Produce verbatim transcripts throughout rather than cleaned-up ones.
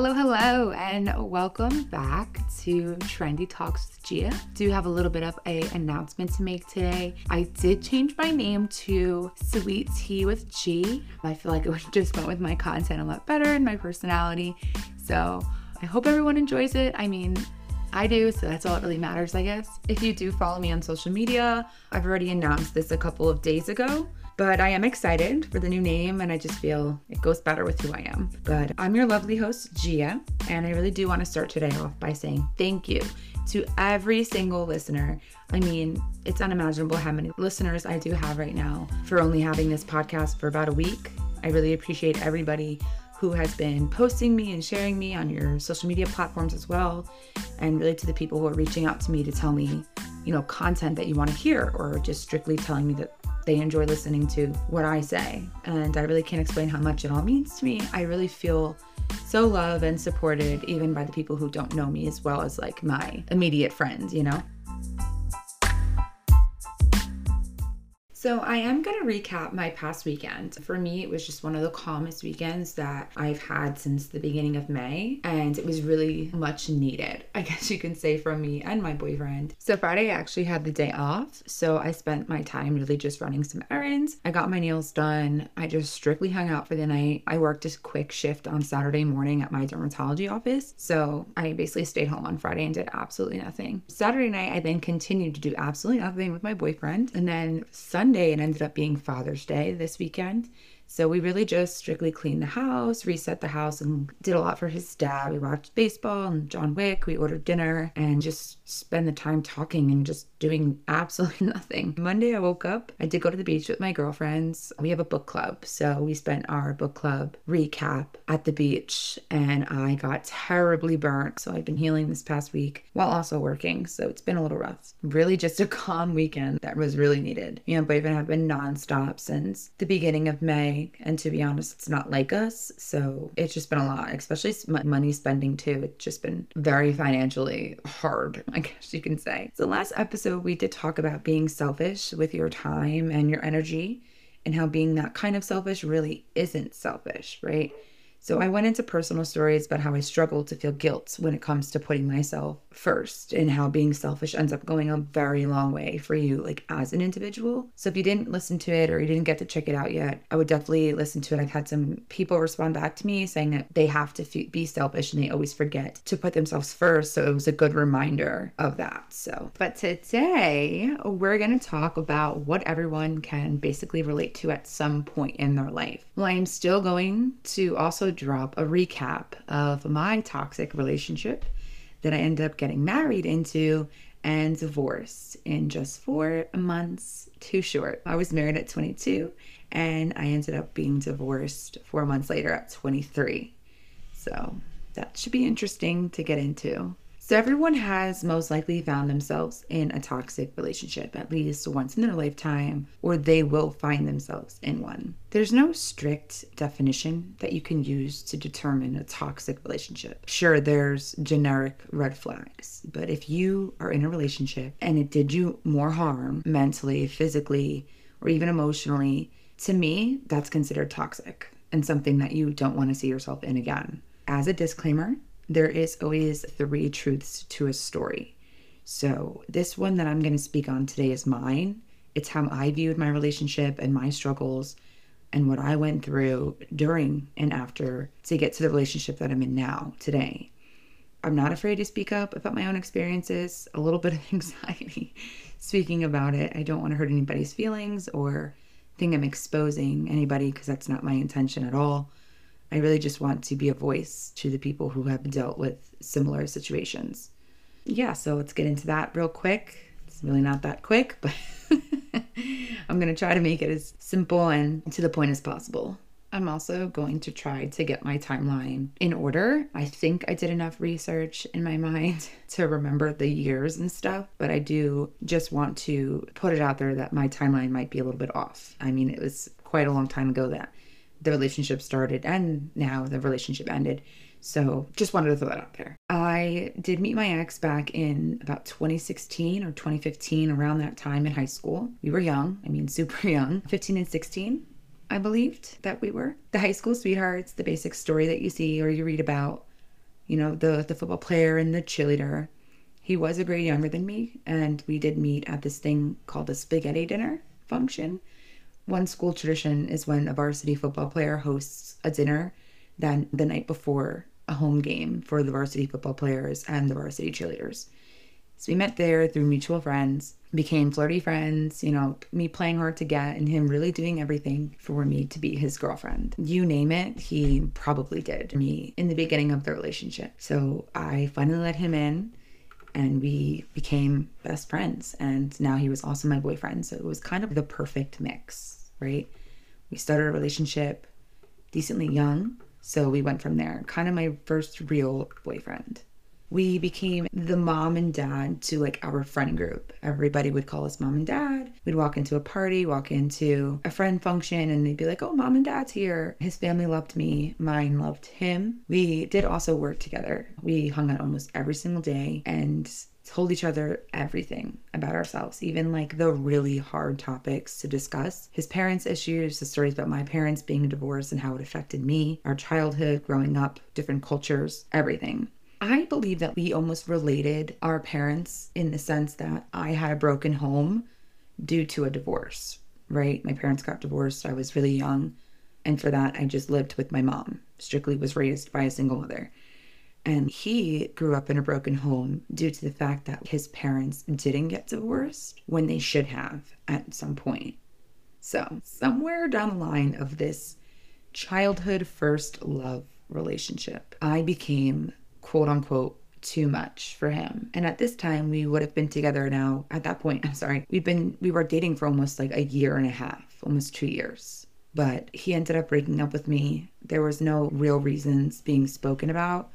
Hello, hello, and welcome back to Trendy Talks with Gia. Do have a little bit of an announcement to make today. I did change my name to Sweet Tea with G. I feel like it would just went with my content a lot better and my personality. So I hope everyone enjoys it. I mean, I do, so that's all that really matters, I guess. If you do follow me on social media, I've already announced this a couple of days ago. But I am excited for the new name, and I just feel it goes better with who I am. But I'm your lovely host, Gia, and I really do want to start today off by saying thank you to every single listener. I mean, it's unimaginable how many listeners I do have right now for only having this podcast for about a week. I really appreciate everybody who has been posting me and sharing me on your social media platforms as well, and really to the people who are reaching out to me to tell me, you know, content that you want to hear, or just strictly telling me that they enjoy listening to what I say. And I really can't explain how much it all means to me. I really feel so loved and supported, even by the people who don't know me as well as like my immediate friends, you know? So I am going to recap my past weekend. For me, it was just one of the calmest weekends that I've had since the beginning of May, and it was really much needed, I guess you can say, from me and my boyfriend. So Friday, I actually had the day off, so I spent my time really just running some errands. I got my nails done. I just strictly hung out for the night. I worked a quick shift on Saturday morning at my dermatology office, so I basically stayed home on Friday and did absolutely nothing. Saturday night, I then continued to do absolutely nothing with my boyfriend, and then Sunday Sunday and ended up being Father's Day this weekend. So we really just strictly cleaned the house, reset the house, and did a lot for his dad. We watched baseball and John Wick. We ordered dinner and just spent the time talking and just doing absolutely nothing. Monday, I woke up. I did go to the beach with my girlfriends. We have a book club, so we spent our book club recap at the beach, and I got terribly burnt. So I've been healing this past week while also working, so it's been a little rough. Really just a calm weekend that was really needed. You know, but even I've been nonstop since the beginning of May. And to be honest, it's not like us. So it's just been a lot, especially money spending too. It's just been very financially hard, I guess you can say. So last episode, we did talk about being selfish with your time and your energy, and how being that kind of selfish really isn't selfish, right? So I went into personal stories about how I struggle to feel guilt when it comes to putting myself first, and how being selfish ends up going a very long way for you, like as an individual. So if you didn't listen to it or you didn't get to check it out yet, I would definitely listen to it. I've had some people respond back to me saying that they have to f- be selfish and they always forget to put themselves first. So it was a good reminder of that. So, but today we're going to talk about what everyone can basically relate to at some point in their life. Well, I'm still going to also drop a recap of my toxic relationship that I ended up getting married into and divorced in just four months too short. I was married at twenty-two and I ended up being divorced four months later at twenty-three. So that should be interesting to get into. So everyone has most likely found themselves in a toxic relationship at least once in their lifetime, or they will find themselves in one. There's no strict definition that you can use to determine a toxic relationship. Sure, there's generic red flags, but if you are in a relationship and it did you more harm mentally, physically, or even emotionally, to me, that's considered toxic and something that you don't want to see yourself in again. As a disclaimer, there is always three truths to a story. So this one that I'm going to speak on today is mine. It's how I viewed my relationship and my struggles and what I went through during and after to get to the relationship that I'm in now, today. I'm not afraid to speak up about my own experiences, a little bit of anxiety speaking about it. I don't want to hurt anybody's feelings or think I'm exposing anybody, because that's not my intention at all. I really just want to be a voice to the people who have dealt with similar situations. Yeah, so let's get into that real quick. It's really not that quick, but I'm going to try to make it as simple and to the point as possible. I'm also going to try to get my timeline in order. I think I did enough research in my mind to remember the years and stuff, but I do just want to put it out there that my timeline might be a little bit off. I mean, it was quite a long time ago that the relationship started, and now the relationship ended. So just wanted to throw that out there. I did meet my ex back in about twenty sixteen or twenty fifteen, around that time in high school. We were young. I mean, super young, fifteen and sixteen. I believed that we were the high school sweethearts, the basic story that you see or you read about. you know, the, the football player and the cheerleader. He was a grade younger than me, and we did meet at this thing called the spaghetti dinner function. One school tradition is when a varsity football player hosts a dinner then the night before a home game for the varsity football players and the varsity cheerleaders. So we met there through mutual friends, became flirty friends, you know, me playing hard to get and him really doing everything for me to be his girlfriend. You name it, he probably did me in the beginning of the relationship. So I finally let him in and we became best friends. And now he was also my boyfriend. So it was kind of the perfect mix, right? We started a relationship decently young. So we went from there, kind of my first real boyfriend. We became the mom and dad to like our friend group. Everybody would call us mom and dad. We'd walk into a party, walk into a friend function, and they'd be like, oh, mom and dad's here. His family loved me. Mine loved him. We did also work together. We hung out almost every single day and told each other everything about ourselves, even like the really hard topics to discuss. His parents' issues, the stories about my parents being divorced and how it affected me, our childhood, growing up, different cultures, everything. I believe that we almost related our parents in the sense that I had a broken home due to a divorce, right? My parents got divorced. I was really young. And for that, I just lived with my mom, strictly was raised by a single mother. And he grew up in a broken home due to the fact that his parents didn't get divorced when they should have at some point. So somewhere down the line of this childhood first love relationship, I became quote unquote too much for him. And at this time we would have been together now at that point. I'm sorry. We've been, we were dating for almost like a year and a half, almost two years. But he ended up breaking up with me. There was no real reasons being spoken about.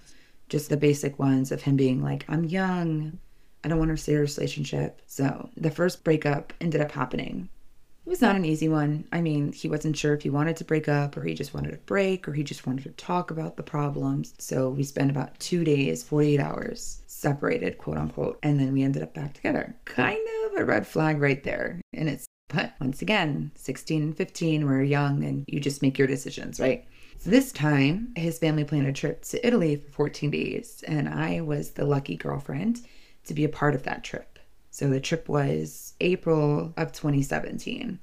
Just the basic ones of him being like, I'm young. I don't want a serious relationship. So the first breakup ended up happening. It was not an easy one. I mean, he wasn't sure if he wanted to break up or he just wanted a break or he just wanted to talk about the problems. So we spent about two days, forty-eight hours separated, quote unquote. And then we ended up back together. Kind of a red flag right there. And it's, but once again, sixteen and fifteen, we're young and you just make your decisions, right? This time, his family planned a trip to Italy for fourteen days, and I was the lucky girlfriend to be a part of that trip. So the trip was April of twenty seventeen.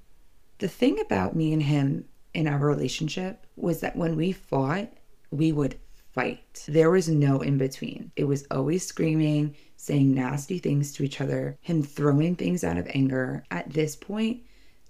The thing about me and him in our relationship was that when we fought, we would fight. There was no in between. It was always screaming, saying nasty things to each other, him throwing things out of anger. At this point,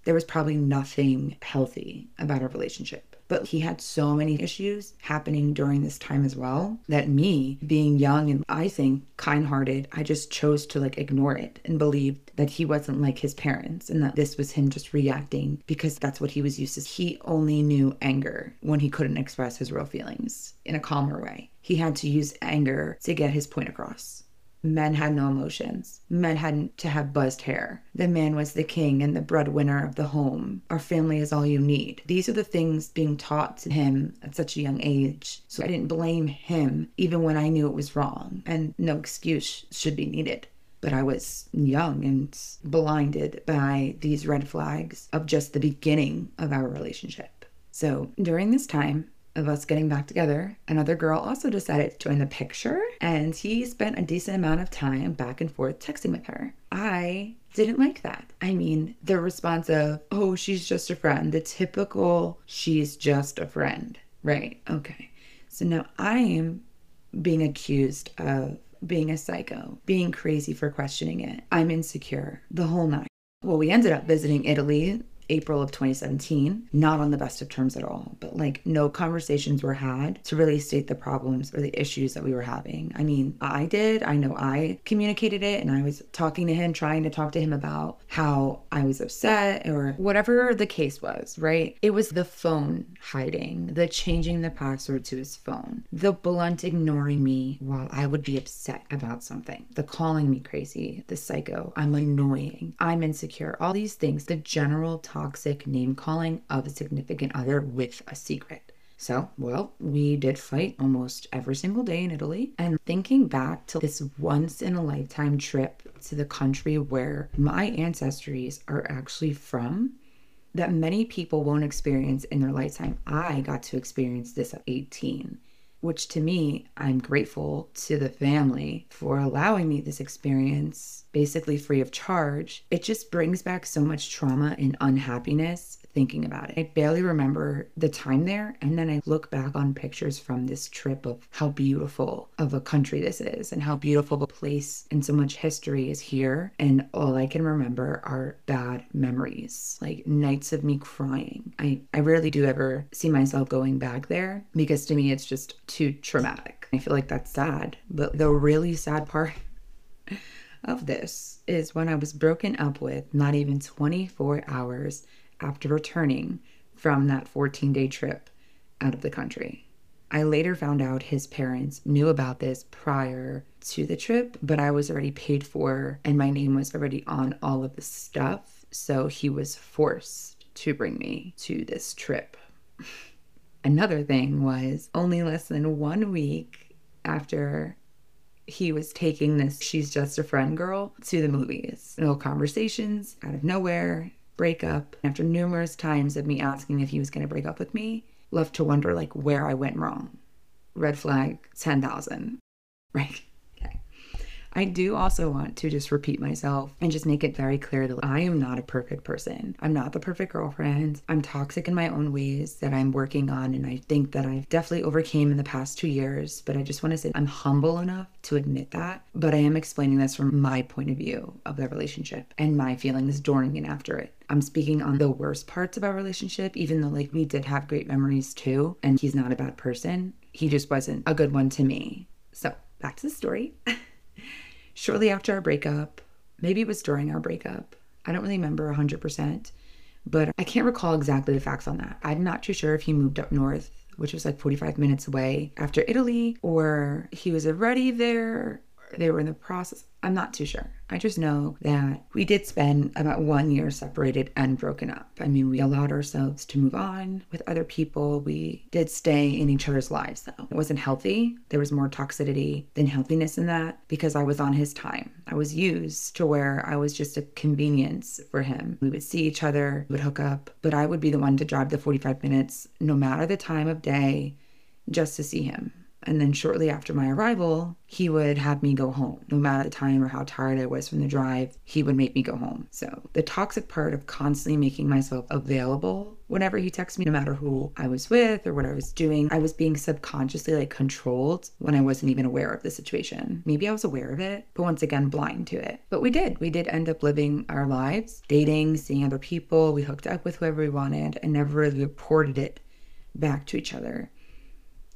there was probably nothing healthy about our relationship. But he had so many issues happening during this time as well that me being young and I think kind-hearted, I just chose to like ignore it and believed that he wasn't like his parents and that this was him just reacting because that's what he was used to. He only knew anger when he couldn't express his real feelings in a calmer way. He had to use anger to get his point across. Men had no emotions. Men hadn't to have buzzed hair. The man was the king and the breadwinner of the home. Our family is all you need. These are the things being taught to him at such a young age. So I didn't blame him even when I knew it was wrong and no excuse should be needed. But I was young and blinded by these red flags of just the beginning of our relationship. So during this time of us getting back together, another girl also decided to join the picture, and he spent a decent amount of time back and forth texting with her. I didn't like that. I mean, the response of, oh, she's just a friend, the typical, she's just a friend, right? Okay. So now I am being accused of being a psycho, being crazy for questioning it. I'm insecure the whole night. Well, we ended up visiting Italy April of twenty seventeen, not on the best of terms at all, but like no conversations were had to really state the problems or the issues that we were having. I mean, I did, I know I communicated it and I was talking to him, trying to talk to him about how I was upset or whatever the case was, right? It was the phone hiding, the changing the password to his phone, the blunt ignoring me while I would be upset about something, the calling me crazy, the psycho, I'm annoying, I'm insecure, all these things, the general topic toxic name-calling of a significant other with a secret. So, well, we did fight almost every single day in Italy. And thinking back to this once-in-a-lifetime trip to the country where my ancestries are actually from, that many people won't experience in their lifetime, I got to experience this at eighteen. which to me, I'm grateful to the family for allowing me this experience, basically free of charge. It just brings back so much trauma and unhappiness thinking about it. I barely remember the time there. And then I look back on pictures from this trip of how beautiful of a country this is and how beautiful the place and so much history is here. And all I can remember are bad memories, like nights of me crying. I, I rarely do ever see myself going back there because to me, it's just too traumatic. I feel like that's sad, but the really sad part of this is when I was broken up with not even twenty-four hours after returning from that fourteen-day trip out of the country. I later found out his parents knew about this prior to the trip, but I was already paid for and my name was already on all of the stuff, so he was forced to bring me to this trip. Another thing was only less than one week after he was taking this She's Just a Friend girl to the movies. No conversations, out of nowhere, breakup. After numerous times of me asking if he was going to break up with me, left to wonder like where I went wrong. Red flag ten thousand, right? Okay. I do also want to just repeat myself and just make it very clear that I am not a perfect person. I'm not the perfect girlfriend. I'm toxic in my own ways that I'm working on. And I think that I've definitely overcame in the past two years, but I just want to say I'm humble enough to admit that, but I am explaining this from my point of view of the relationship and my feelings during and after it. I'm speaking on the worst parts of our relationship, even though like we did have great memories too, and he's not a bad person. He just wasn't a good one to me. So back to the story. Shortly after our breakup, maybe it was during our breakup. I don't really remember one hundred percent, but I can't recall exactly the facts on that. I'm not too sure if he moved up north, which was like forty-five minutes away after Italy, or he was already there. They were in the process. I'm not too sure. I just know that we did spend about one year separated and broken up. I mean, we allowed ourselves to move on with other people. We did stay in each other's lives, though. It wasn't healthy. There was more toxicity than healthiness in that because I was on his time. I was used to where I was just a convenience for him. We would see each other, we would hook up, but I would be the one to drive the forty-five minutes, no matter the time of day, just to see him. And then shortly after my arrival, he would have me go home. No matter the time or how tired I was from the drive, he would make me go home. So the toxic part of constantly making myself available whenever he texted me, no matter who I was with or what I was doing, I was being subconsciously like controlled when I wasn't even aware of the situation. Maybe I was aware of it, but once again, blind to it. But we did. We did end up living our lives, dating, seeing other people. We hooked up with whoever we wanted and never really reported it back to each other.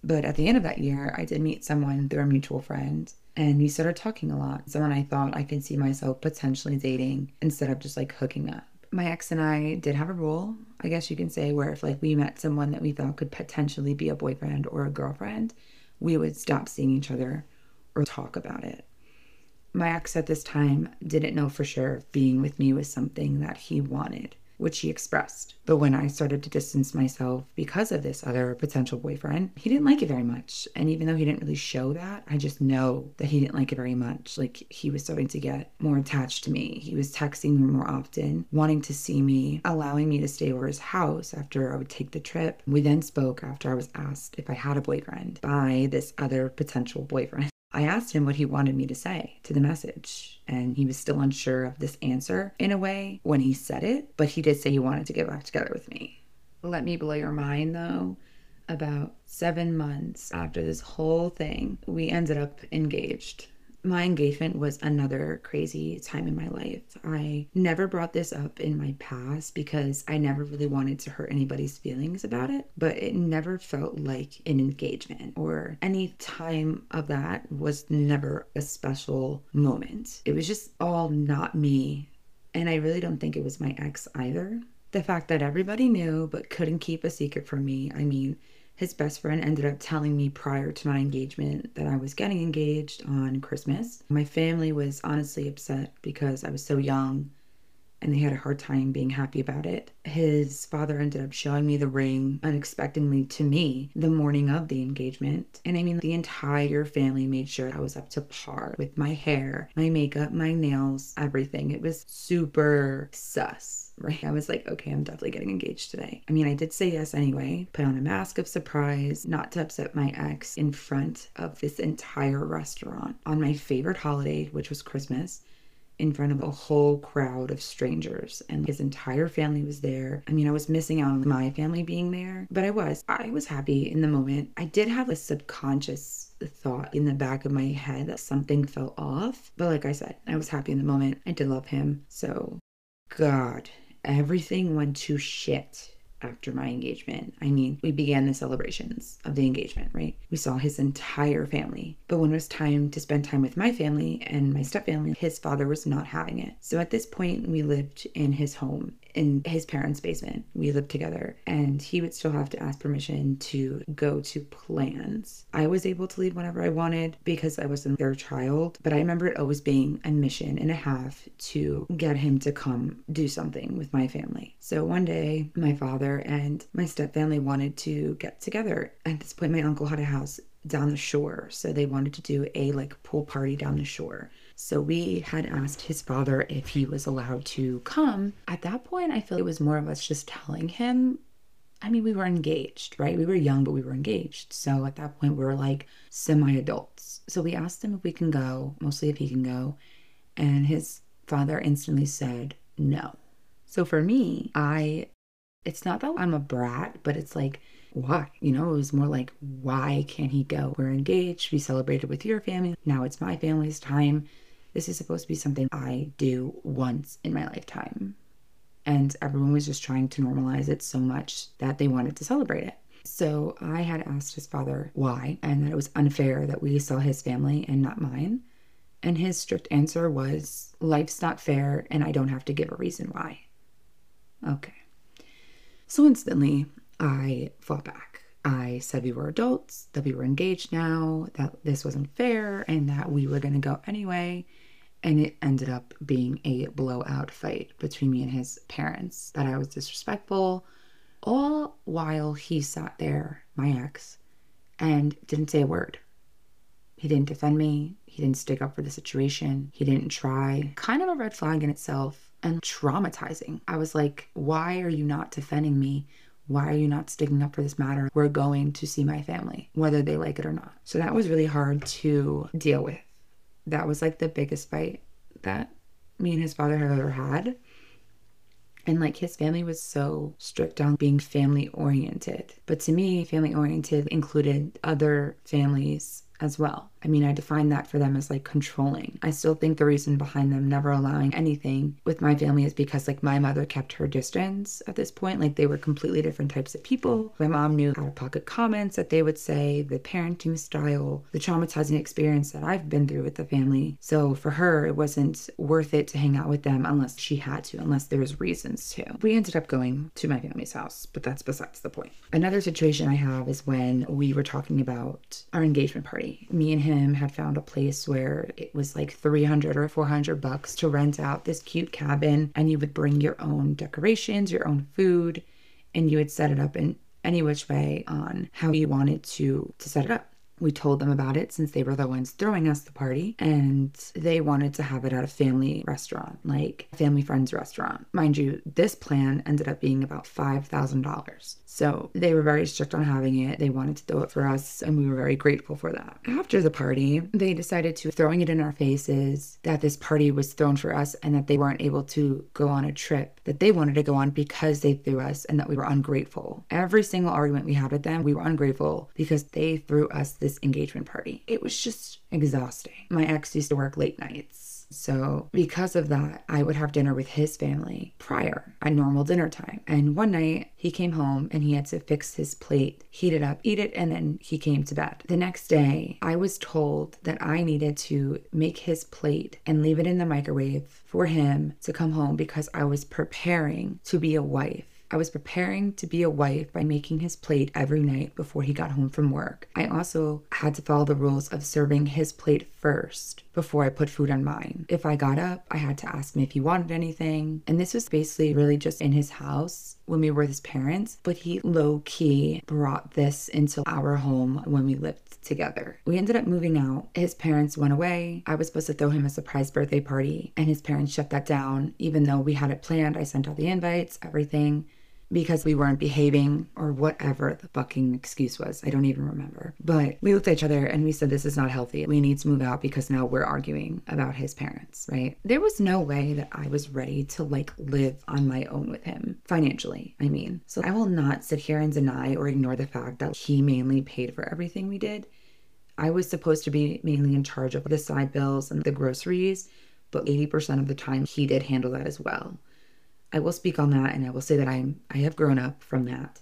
But at the end of that year, I did meet someone through a mutual friend and we started talking a lot. Someone I thought I could see myself potentially dating instead of just like hooking up. My ex and I did have a rule, I guess you can say, where if like we met someone that we thought could potentially be a boyfriend or a girlfriend, we would stop seeing each other or talk about it. My ex at this time didn't know for sure if being with me was something that he wanted, which he expressed. But when I started to distance myself because of this other potential boyfriend, he didn't like it very much. And even though he didn't really show that, I just know that he didn't like it very much. Like he was starting to get more attached to me. He was texting me more often, wanting to see me, allowing me to stay over his house after I would take the trip. We then spoke after I was asked if I had a boyfriend by this other potential boyfriend. I asked him what he wanted me to say to the message, and he was still unsure of this answer in a way when he said it, but he did say he wanted to get back together with me. Let me blow your mind though, about seven months after this whole thing, we ended up engaged. My engagement was another crazy time in my life. I never brought this up in my past because I never really wanted to hurt anybody's feelings about it, but it never felt like an engagement or any time of that was never a special moment. It was just all not me. And I really don't think it was my ex either. The fact that everybody knew but couldn't keep a secret from me, I mean, his best friend ended up telling me prior to my engagement that I was getting engaged on Christmas. My family was honestly upset because I was so young and they had a hard time being happy about it. His father ended up showing me the ring unexpectedly to me the morning of the engagement. And I mean, the entire family made sure I was up to par with my hair, my makeup, my nails, everything. It was super sus. ring. I was like, okay, I'm definitely getting engaged today. I mean, I did say yes anyway, put on a mask of surprise, not to upset my ex in front of this entire restaurant on my favorite holiday, which was Christmas, in front of a whole crowd of strangers, and his entire family was there. I mean, I was missing out on my family being there, but I was. I was happy in the moment. I did have a subconscious thought in the back of my head that something felt off, but like I said, I was happy in the moment. I did love him. So, God, everything went to shit after my engagement. I mean, we began the celebrations of the engagement, right? We saw his entire family. But when it was time to spend time with my family and my stepfamily, his father was not having it. So at this point, we lived in his home, in his parents' basement. We lived together, and he would still have to ask permission to go to plans. I was able to leave whenever I wanted because I wasn't their child, but I remember it always being a mission and a half to get him to come do something with my family. So one day, my father and my stepfamily wanted to get together. At this point, my uncle had a house down the shore, so they wanted to do a like pool party down the shore. So we had asked his father if he was allowed to come. At that point, I feel it was more of us just telling him. I mean, we were engaged, right? We were young, but we were engaged. So at that point, we were like semi-adults. So we asked him if we can go, mostly if he can go. And his father instantly said no. So for me, I, it's not that I'm a brat, but it's like, why? You know, it was more like, why can't he go? We're engaged. We celebrated with your family. Now it's my family's time. This is supposed to be something I do once in my lifetime. And everyone was just trying to normalize it so much that they wanted to celebrate it. So I had asked his father why, and that it was unfair that we saw his family and not mine. And his strict answer was, life's not fair and I don't have to give a reason why. Okay. So instantly, I fought back. I said we were adults, that we were engaged now, that this wasn't fair, and that we were going to go anyway. And it ended up being a blowout fight between me and his parents, that I was disrespectful, all while he sat there, my ex, and didn't say a word. He didn't defend me. He didn't stick up for the situation. He didn't try. Kind of a red flag in itself and traumatizing. I was like, why are you not defending me? Why are you not sticking up for this matter? We're going to see my family, whether they like it or not. So that was really hard to deal with. That was like the biggest fight that me and his father had ever had. And like his family was so strict on being family oriented. But to me, family oriented included other families as well. I mean, I define that for them as like controlling. I still think the reason behind them never allowing anything with my family is because like my mother kept her distance at this point. Like they were completely different types of people. My mom knew out-of-pocket comments that they would say, the parenting style, the traumatizing experience that I've been through with the family. So for her, it wasn't worth it to hang out with them unless she had to, unless there was reasons to. We ended up going to my family's house, but that's besides the point. Another situation I have is when we were talking about our engagement party. Me and him had found a place where it was like three hundred or four hundred bucks to rent out this cute cabin, and you would bring your own decorations, your own food, and you would set it up in any which way on how you wanted to, to set it up. We told them about it since they were the ones throwing us the party, and they wanted to have it at a family restaurant, like a family friend's restaurant. Mind you, this plan ended up being about five thousand dollars. So they were very strict on having it. They wanted to do it for us, and we were very grateful for that. After the party, they decided to throwing it in our faces that this party was thrown for us and that they weren't able to go on a trip that they wanted to go on because they threw us, and that we were ungrateful. Every single argument we had with them, we were ungrateful because they threw us this engagement party. It was just exhausting. My ex used to work late nights. So because of that, I would have dinner with his family prior at normal dinner time. And one night he came home and he had to fix his plate, heat it up, eat it, and then he came to bed. The next day, I was told that I needed to make his plate and leave it in the microwave for him to come home because I was preparing to be a wife. I was preparing to be a wife by making his plate every night before he got home from work. I also had to follow the rules of serving his plate first before I put food on mine. If I got up, I had to ask him if he wanted anything. And this was basically really just in his house when we were with his parents, but he low-key brought this into our home when we lived together. We ended up moving out. His parents went away. I was supposed to throw him a surprise birthday party, and his parents shut that down. Even though we had it planned, I sent out the invites, everything, because we weren't behaving or whatever the fucking excuse was. I don't even remember. But we looked at each other and we said, this is not healthy. We need to move out because now we're arguing about his parents, right? There was no way that I was ready to like live on my own with him financially, I mean. So I will not sit here and deny or ignore the fact that he mainly paid for everything we did. I was supposed to be mainly in charge of the side bills and the groceries, but eighty percent of the time he did handle that as well. I will speak on that, and I will say that I'm, I have grown up from that.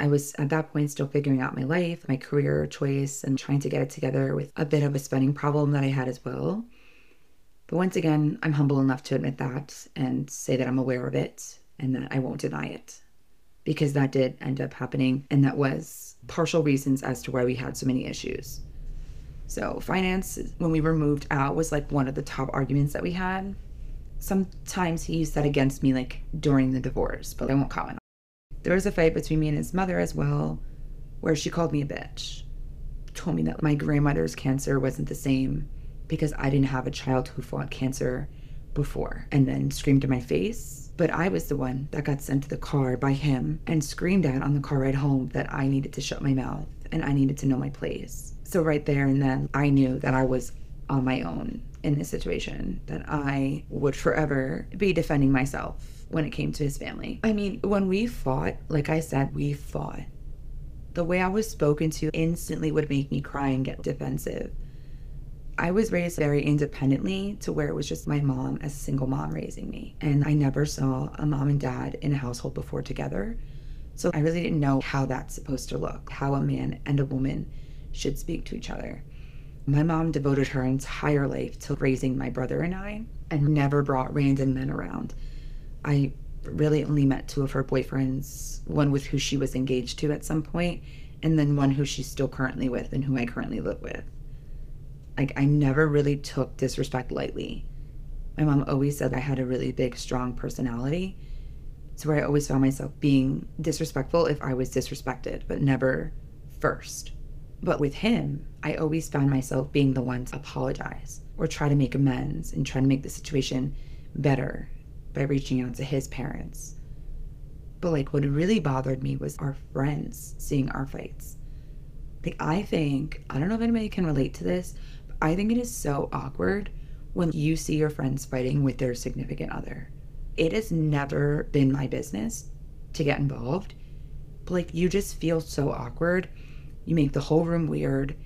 I was at that point still figuring out my life, my career choice, and trying to get it together with a bit of a spending problem that I had as well. But once again, I'm humble enough to admit that and say that I'm aware of it and that I won't deny it, because that did end up happening, and that was partial reasons as to why we had so many issues. So finance, when we were moved out, was like one of the top arguments that we had. Sometimes he used that against me, like during the divorce, but I won't comment on it. There was a fight between me and his mother as well, where she called me a bitch, told me that my grandmother's cancer wasn't the same because I didn't have a child who fought cancer before, and then screamed in my face. But I was the one that got sent to the car by him and screamed at on the car ride home that I needed to shut my mouth and I needed to know my place. So right there and then, I knew that I was on my own in this situation, that I would forever be defending myself when it came to his family. I mean, when we fought, like I said, we fought. The way I was spoken to instantly would make me cry and get defensive. I was raised very independently to where it was just my mom as a single mom raising me. And I never saw a mom and dad in a household before together. So I really didn't know how that's supposed to look, how a man and a woman should speak to each other. My mom devoted her entire life to raising my brother and I, and never brought random men around. I really only met two of her boyfriends, one with who she was engaged to at some point, and then one who she's still currently with and who I currently live with. Like, I never really took disrespect lightly. My mom always said I had a really big, strong personality, so where I always found myself being disrespectful if I was disrespected, but never first. But with him, I always found myself being the one to apologize or try to make amends and try to make the situation better by reaching out to his parents. But like, what really bothered me was our friends seeing our fights. Like, I think, I don't know if anybody can relate to this, but I think it is so awkward when you see your friends fighting with their significant other. It has never been my business to get involved, but like, you just feel so awkward. You make the whole room weird,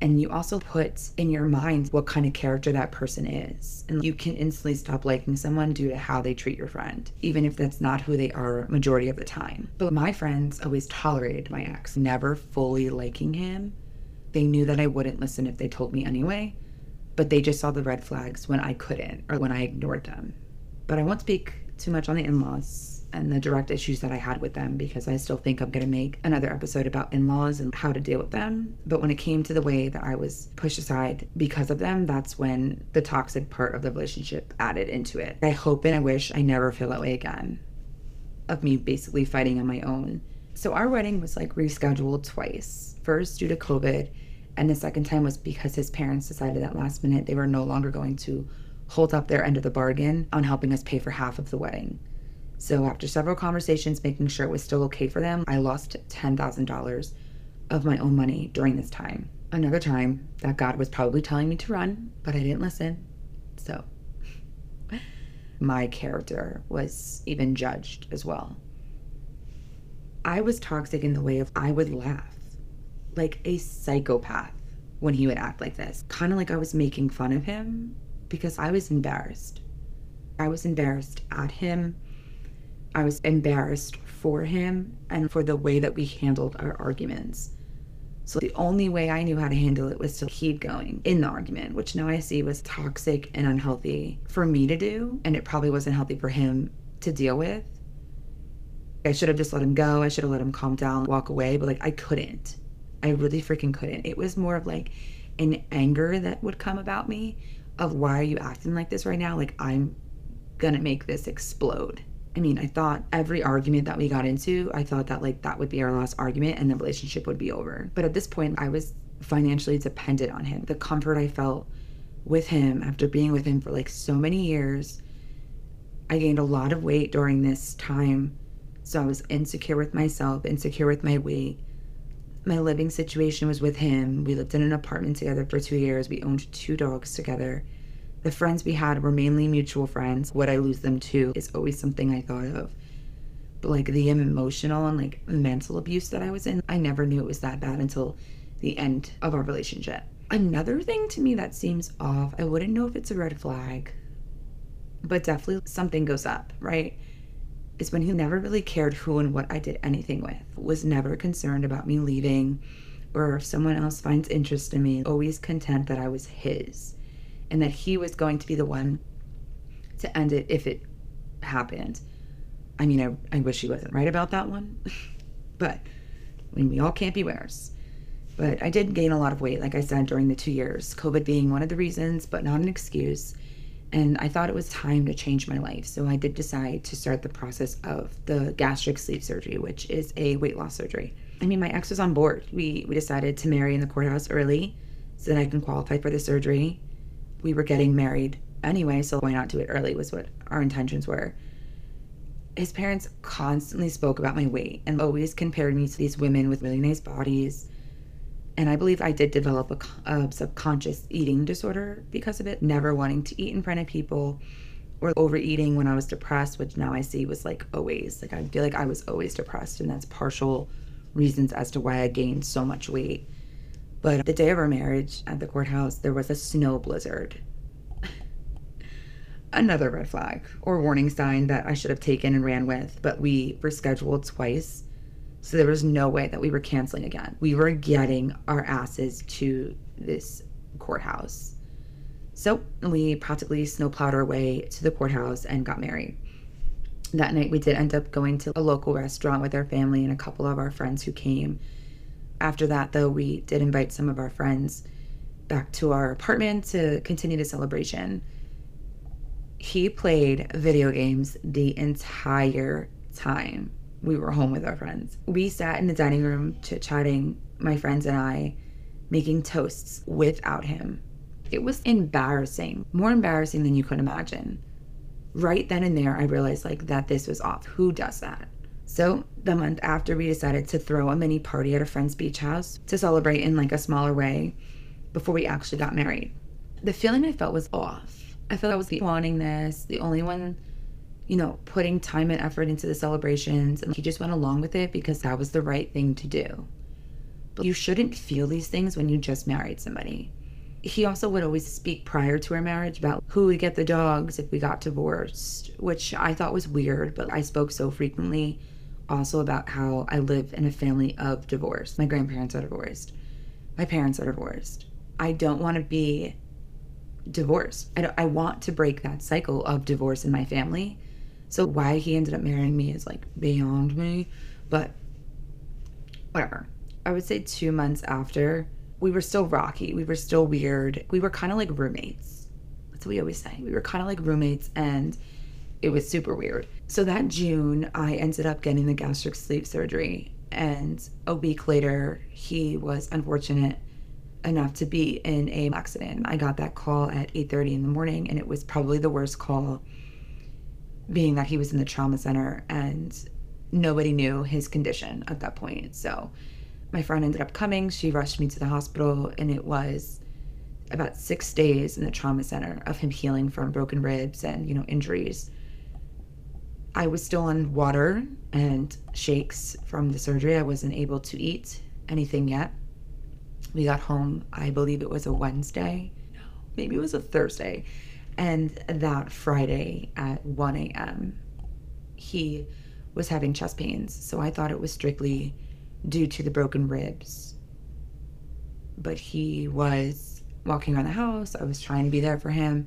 and you also put in your mind what kind of character that person is. And you can instantly stop liking someone due to how they treat your friend, even if that's not who they are majority of the time. But my friends always tolerated my ex, never fully liking him. They knew that I wouldn't listen if they told me anyway, but they just saw the red flags when I couldn't or when I ignored them. But I won't speak too much on the in-laws and the direct issues that I had with them, because I still think I'm going to make another episode about in-laws and how to deal with them. But when it came to the way that I was pushed aside because of them, that's when the toxic part of the relationship added into it. I hope and I wish I never feel that way again, of me basically fighting on my own. So our wedding was like rescheduled twice, first due to COVID, and the second time was because his parents decided at last minute they were no longer going to hold up their end of the bargain on helping us pay for half of the wedding. So after several conversations, making sure it was still okay for them, I lost ten thousand dollars of my own money during this time. Another time that God was probably telling me to run, but I didn't listen. So my character was even judged as well. I was toxic in the way of I would laugh like a psychopath when he would act like this. Kind of like I was making fun of him, because I was embarrassed. I was embarrassed at him. I was embarrassed for him and for the way that we handled our arguments. So the only way I knew how to handle it was to keep going in the argument, which now I see was toxic and unhealthy for me to do, and it probably wasn't healthy for him to deal with. I should have just let him go. I should have let him calm down, walk away, but like, I couldn't. I really freaking couldn't. It was more of like, and anger that would come about me of, why are you acting like this right now? Like, I'm gonna make this explode. I mean, I thought every argument that we got into, I thought that like that would be our last argument and the relationship would be over. But at this point, I was financially dependent on him. The comfort I felt with him after being with him for like so many years, I gained a lot of weight during this time. So I was insecure with myself, insecure with my weight. My living situation was with him. We lived in an apartment together for two years. We owned two dogs together. The friends we had were mainly mutual friends. Would I lose them too is always something I thought of. But like the emotional and like mental abuse that I was in, I never knew it was that bad until the end of our relationship. Another thing to me that seems off, I wouldn't know if it's a red flag, but definitely something goes up, right? Is when he never really cared who and what I did anything with, was never concerned about me leaving or if someone else finds interest in me, always content that I was his. And that he was going to be the one to end it if it happened. I mean, I, I wish he wasn't right about that one, but I mean, we all can't be winners. But I did gain a lot of weight, like I said, during the two years, COVID being one of the reasons, but not an excuse. And I thought it was time to change my life. So I did decide to start the process of the gastric sleeve surgery, which is a weight loss surgery. I mean, my ex was on board. We, we decided to marry in the courthouse early so that I can qualify for the surgery. We were getting married anyway, so why not do it early was what our intentions were. His parents constantly spoke about my weight and always compared me to these women with really nice bodies. And I believe I did develop a, a subconscious eating disorder because of it, never wanting to eat in front of people or overeating when I was depressed, which now I see was like always. Like I feel like I was always depressed, and that's partial reasons as to why I gained so much weight. But the day of our marriage at the courthouse, there was a snow blizzard. Another red flag or warning sign that I should have taken and ran with, but we were scheduled twice. So there was no way that we were canceling again. We were getting our asses to this courthouse. So we practically snowplowed our way to the courthouse and got married. That night we did end up going to a local restaurant with our family and a couple of our friends who came. After that though, we did invite some of our friends back to our apartment to continue the celebration. He played video games the entire time we were home with our friends. We sat in the dining room chit-chatting, my friends and I, making toasts without him. It was embarrassing, more embarrassing than you could imagine. Right then and there, I realized like that this was off. Who does that? So the month after, we decided to throw a mini party at a friend's beach house to celebrate in like a smaller way before we actually got married. The feeling I felt was off. I felt I was wanting this, the only one, you know, putting time and effort into the celebrations, and he just went along with it because that was the right thing to do. But you shouldn't feel these things when you just married somebody. He also would always speak prior to our marriage about who would get the dogs if we got divorced, which I thought was weird, but I spoke so frequently also about how I live in a family of divorce. My grandparents are divorced. My parents are divorced. I don't want to be divorced. I, don't, I want to break that cycle of divorce in my family. So why he ended up marrying me is like beyond me, but whatever. I would say two months after, we were still rocky. We were still weird. We were kind of like roommates. That's what we always say. We were kind of like roommates, and it was super weird. So that June, I ended up getting the gastric sleeve surgery. And a week later, he was unfortunate enough to be in a accident. I got that call at eight thirty in the morning, and it was probably the worst call, being that he was in the trauma center and nobody knew his condition at that point. So my friend ended up coming. She rushed me to the hospital, and it was about six days in the trauma center of him healing from broken ribs and, you know, injuries. I was still on water and shakes from the surgery. I wasn't able to eat anything yet. We got home, I believe it was a Wednesday. No, maybe it was a Thursday. And that Friday at one a.m., he was having chest pains. So I thought it was strictly due to the broken ribs. But he was walking around the house. I was trying to be there for him,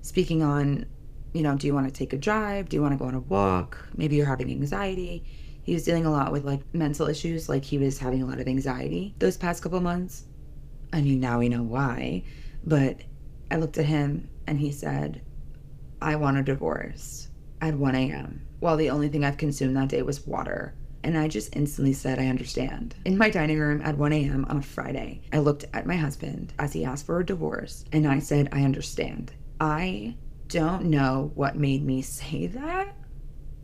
speaking on, you know, do you want to take a drive? Do you want to go on a walk? Maybe you're having anxiety. He was dealing a lot with like mental issues. Like he was having a lot of anxiety those past couple months. I mean, now we know why, but I looked at him and he said, I want a divorce at one a m while the only thing I've consumed that day was water. And I just instantly said, I understand. In my dining room at one a m on a Friday, I looked at my husband as he asked for a divorce, and I said, I understand. I don't know what made me say that.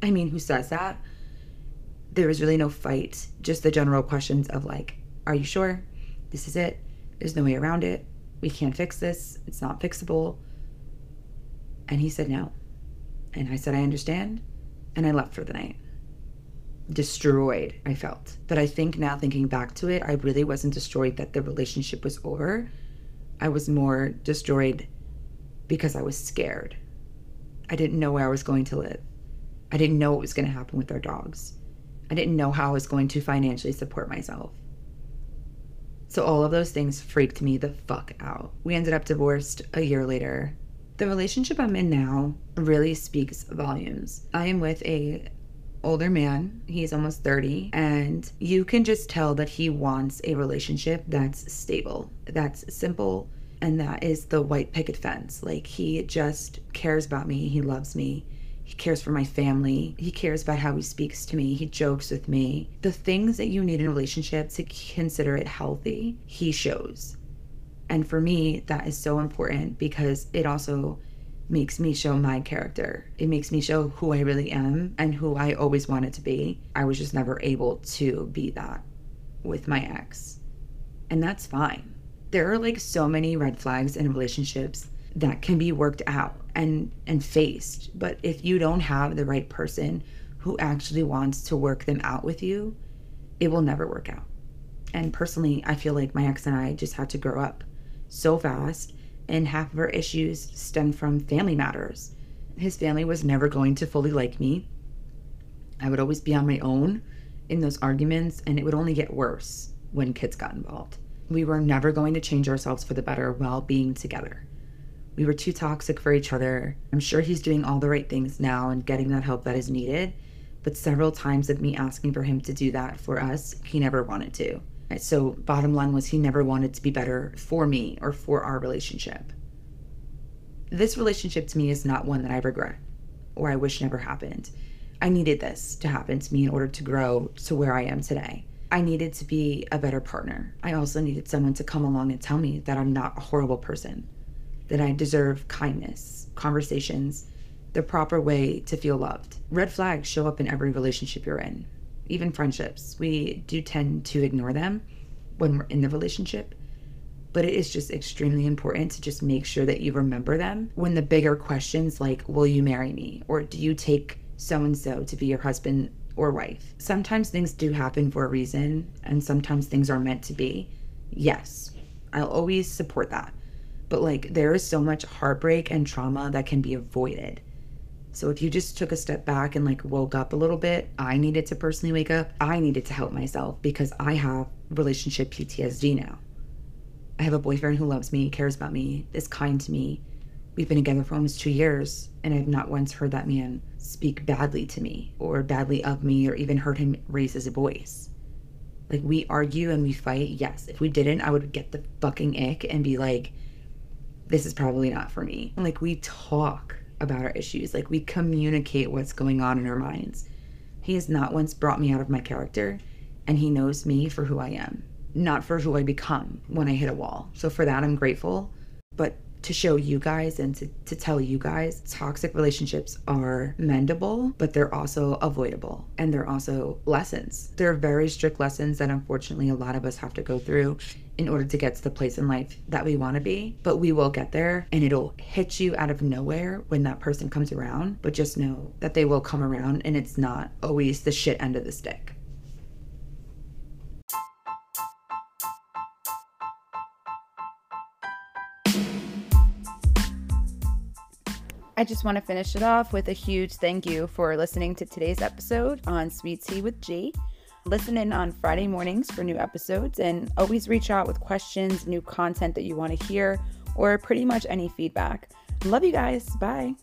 I mean, who says that? There was really no fight, just the general questions of like, are you sure? This is it. There's no way around it. We can't fix this. It's not fixable. And he said no. And I said, I understand. And I left for the night. Destroyed, I felt. But I think now, thinking back to it, I really wasn't destroyed that the relationship was over. I was more destroyed because I was scared. I didn't know where I was going to live. I didn't know what was going to happen with our dogs. I didn't know how I was going to financially support myself. So all of those things freaked me the fuck out. We ended up divorced a year later. The relationship I'm in now really speaks volumes. I am with a older man. He's almost thirty, and you can just tell that he wants a relationship that's stable, that's simple, and that is the white picket fence. Like, he just cares about me. He loves me. He cares for my family. He cares about how he speaks to me. He jokes with me. The things that you need in a relationship to consider it healthy, he shows. And for me, that is so important because it also makes me show my character. It makes me show who I really am and who I always wanted to be. I was just never able to be that with my ex. And that's fine. There are like so many red flags in relationships that can be worked out and, and faced. But if you don't have the right person who actually wants to work them out with you, it will never work out. And personally, I feel like my ex and I just had to grow up so fast, and half of our issues stem from family matters. His family was never going to fully like me. I would always be on my own in those arguments, and it would only get worse when kids got involved. We were never going to change ourselves for the better while being together. We were too toxic for each other. I'm sure he's doing all the right things now and getting that help that is needed, but several times of me asking for him to do that for us, he never wanted to. So bottom line was, he never wanted to be better for me or for our relationship. This relationship to me is not one that I regret or I wish never happened. I needed this to happen to me in order to grow to where I am today. I needed to be a better partner. I also needed someone to come along and tell me that I'm not a horrible person, that I deserve kindness, conversations, the proper way to feel loved. Red flags show up in every relationship you're in. Even friendships, we do tend to ignore them when we're in the relationship, but it is just extremely important to just make sure that you remember them when the bigger questions like, will you marry me? Or do you take so-and-so to be your husband or wife? Sometimes things do happen for a reason, and sometimes things are meant to be. Yes, I'll always support that. But like, there is so much heartbreak and trauma that can be avoided. So if you just took a step back and like woke up a little bit, I needed to personally wake up. I needed to help myself because I have relationship P T S D now. I have a boyfriend who loves me, cares about me, is kind to me. We've been together for almost two years and I've not once heard that man speak badly to me or badly of me or even heard him raise his voice. Like, we argue and we fight. Yes, if we didn't, I would get the fucking ick and be like, this is probably not for me. Like, we talk about our issues. Like, we communicate what's going on in our minds. He has not once brought me out of my character, and he knows me for who I am, not for who I become when I hit a wall. So for that, I'm grateful. But to show you guys and to, to tell you guys, toxic relationships are mendable, but they're also avoidable. And they're also lessons. They're very strict lessons that unfortunately a lot of us have to go through in order to get to the place in life that we want to be. But we will get there, and it'll hit you out of nowhere when that person comes around. But just know that they will come around, and it's not always the shit end of the stick. I just want to finish it off with a huge thank you for listening to today's episode on Sweet Tea with G. Listen in on Friday mornings for new episodes, and always reach out with questions, new content that you want to hear, or pretty much any feedback. Love you guys. Bye.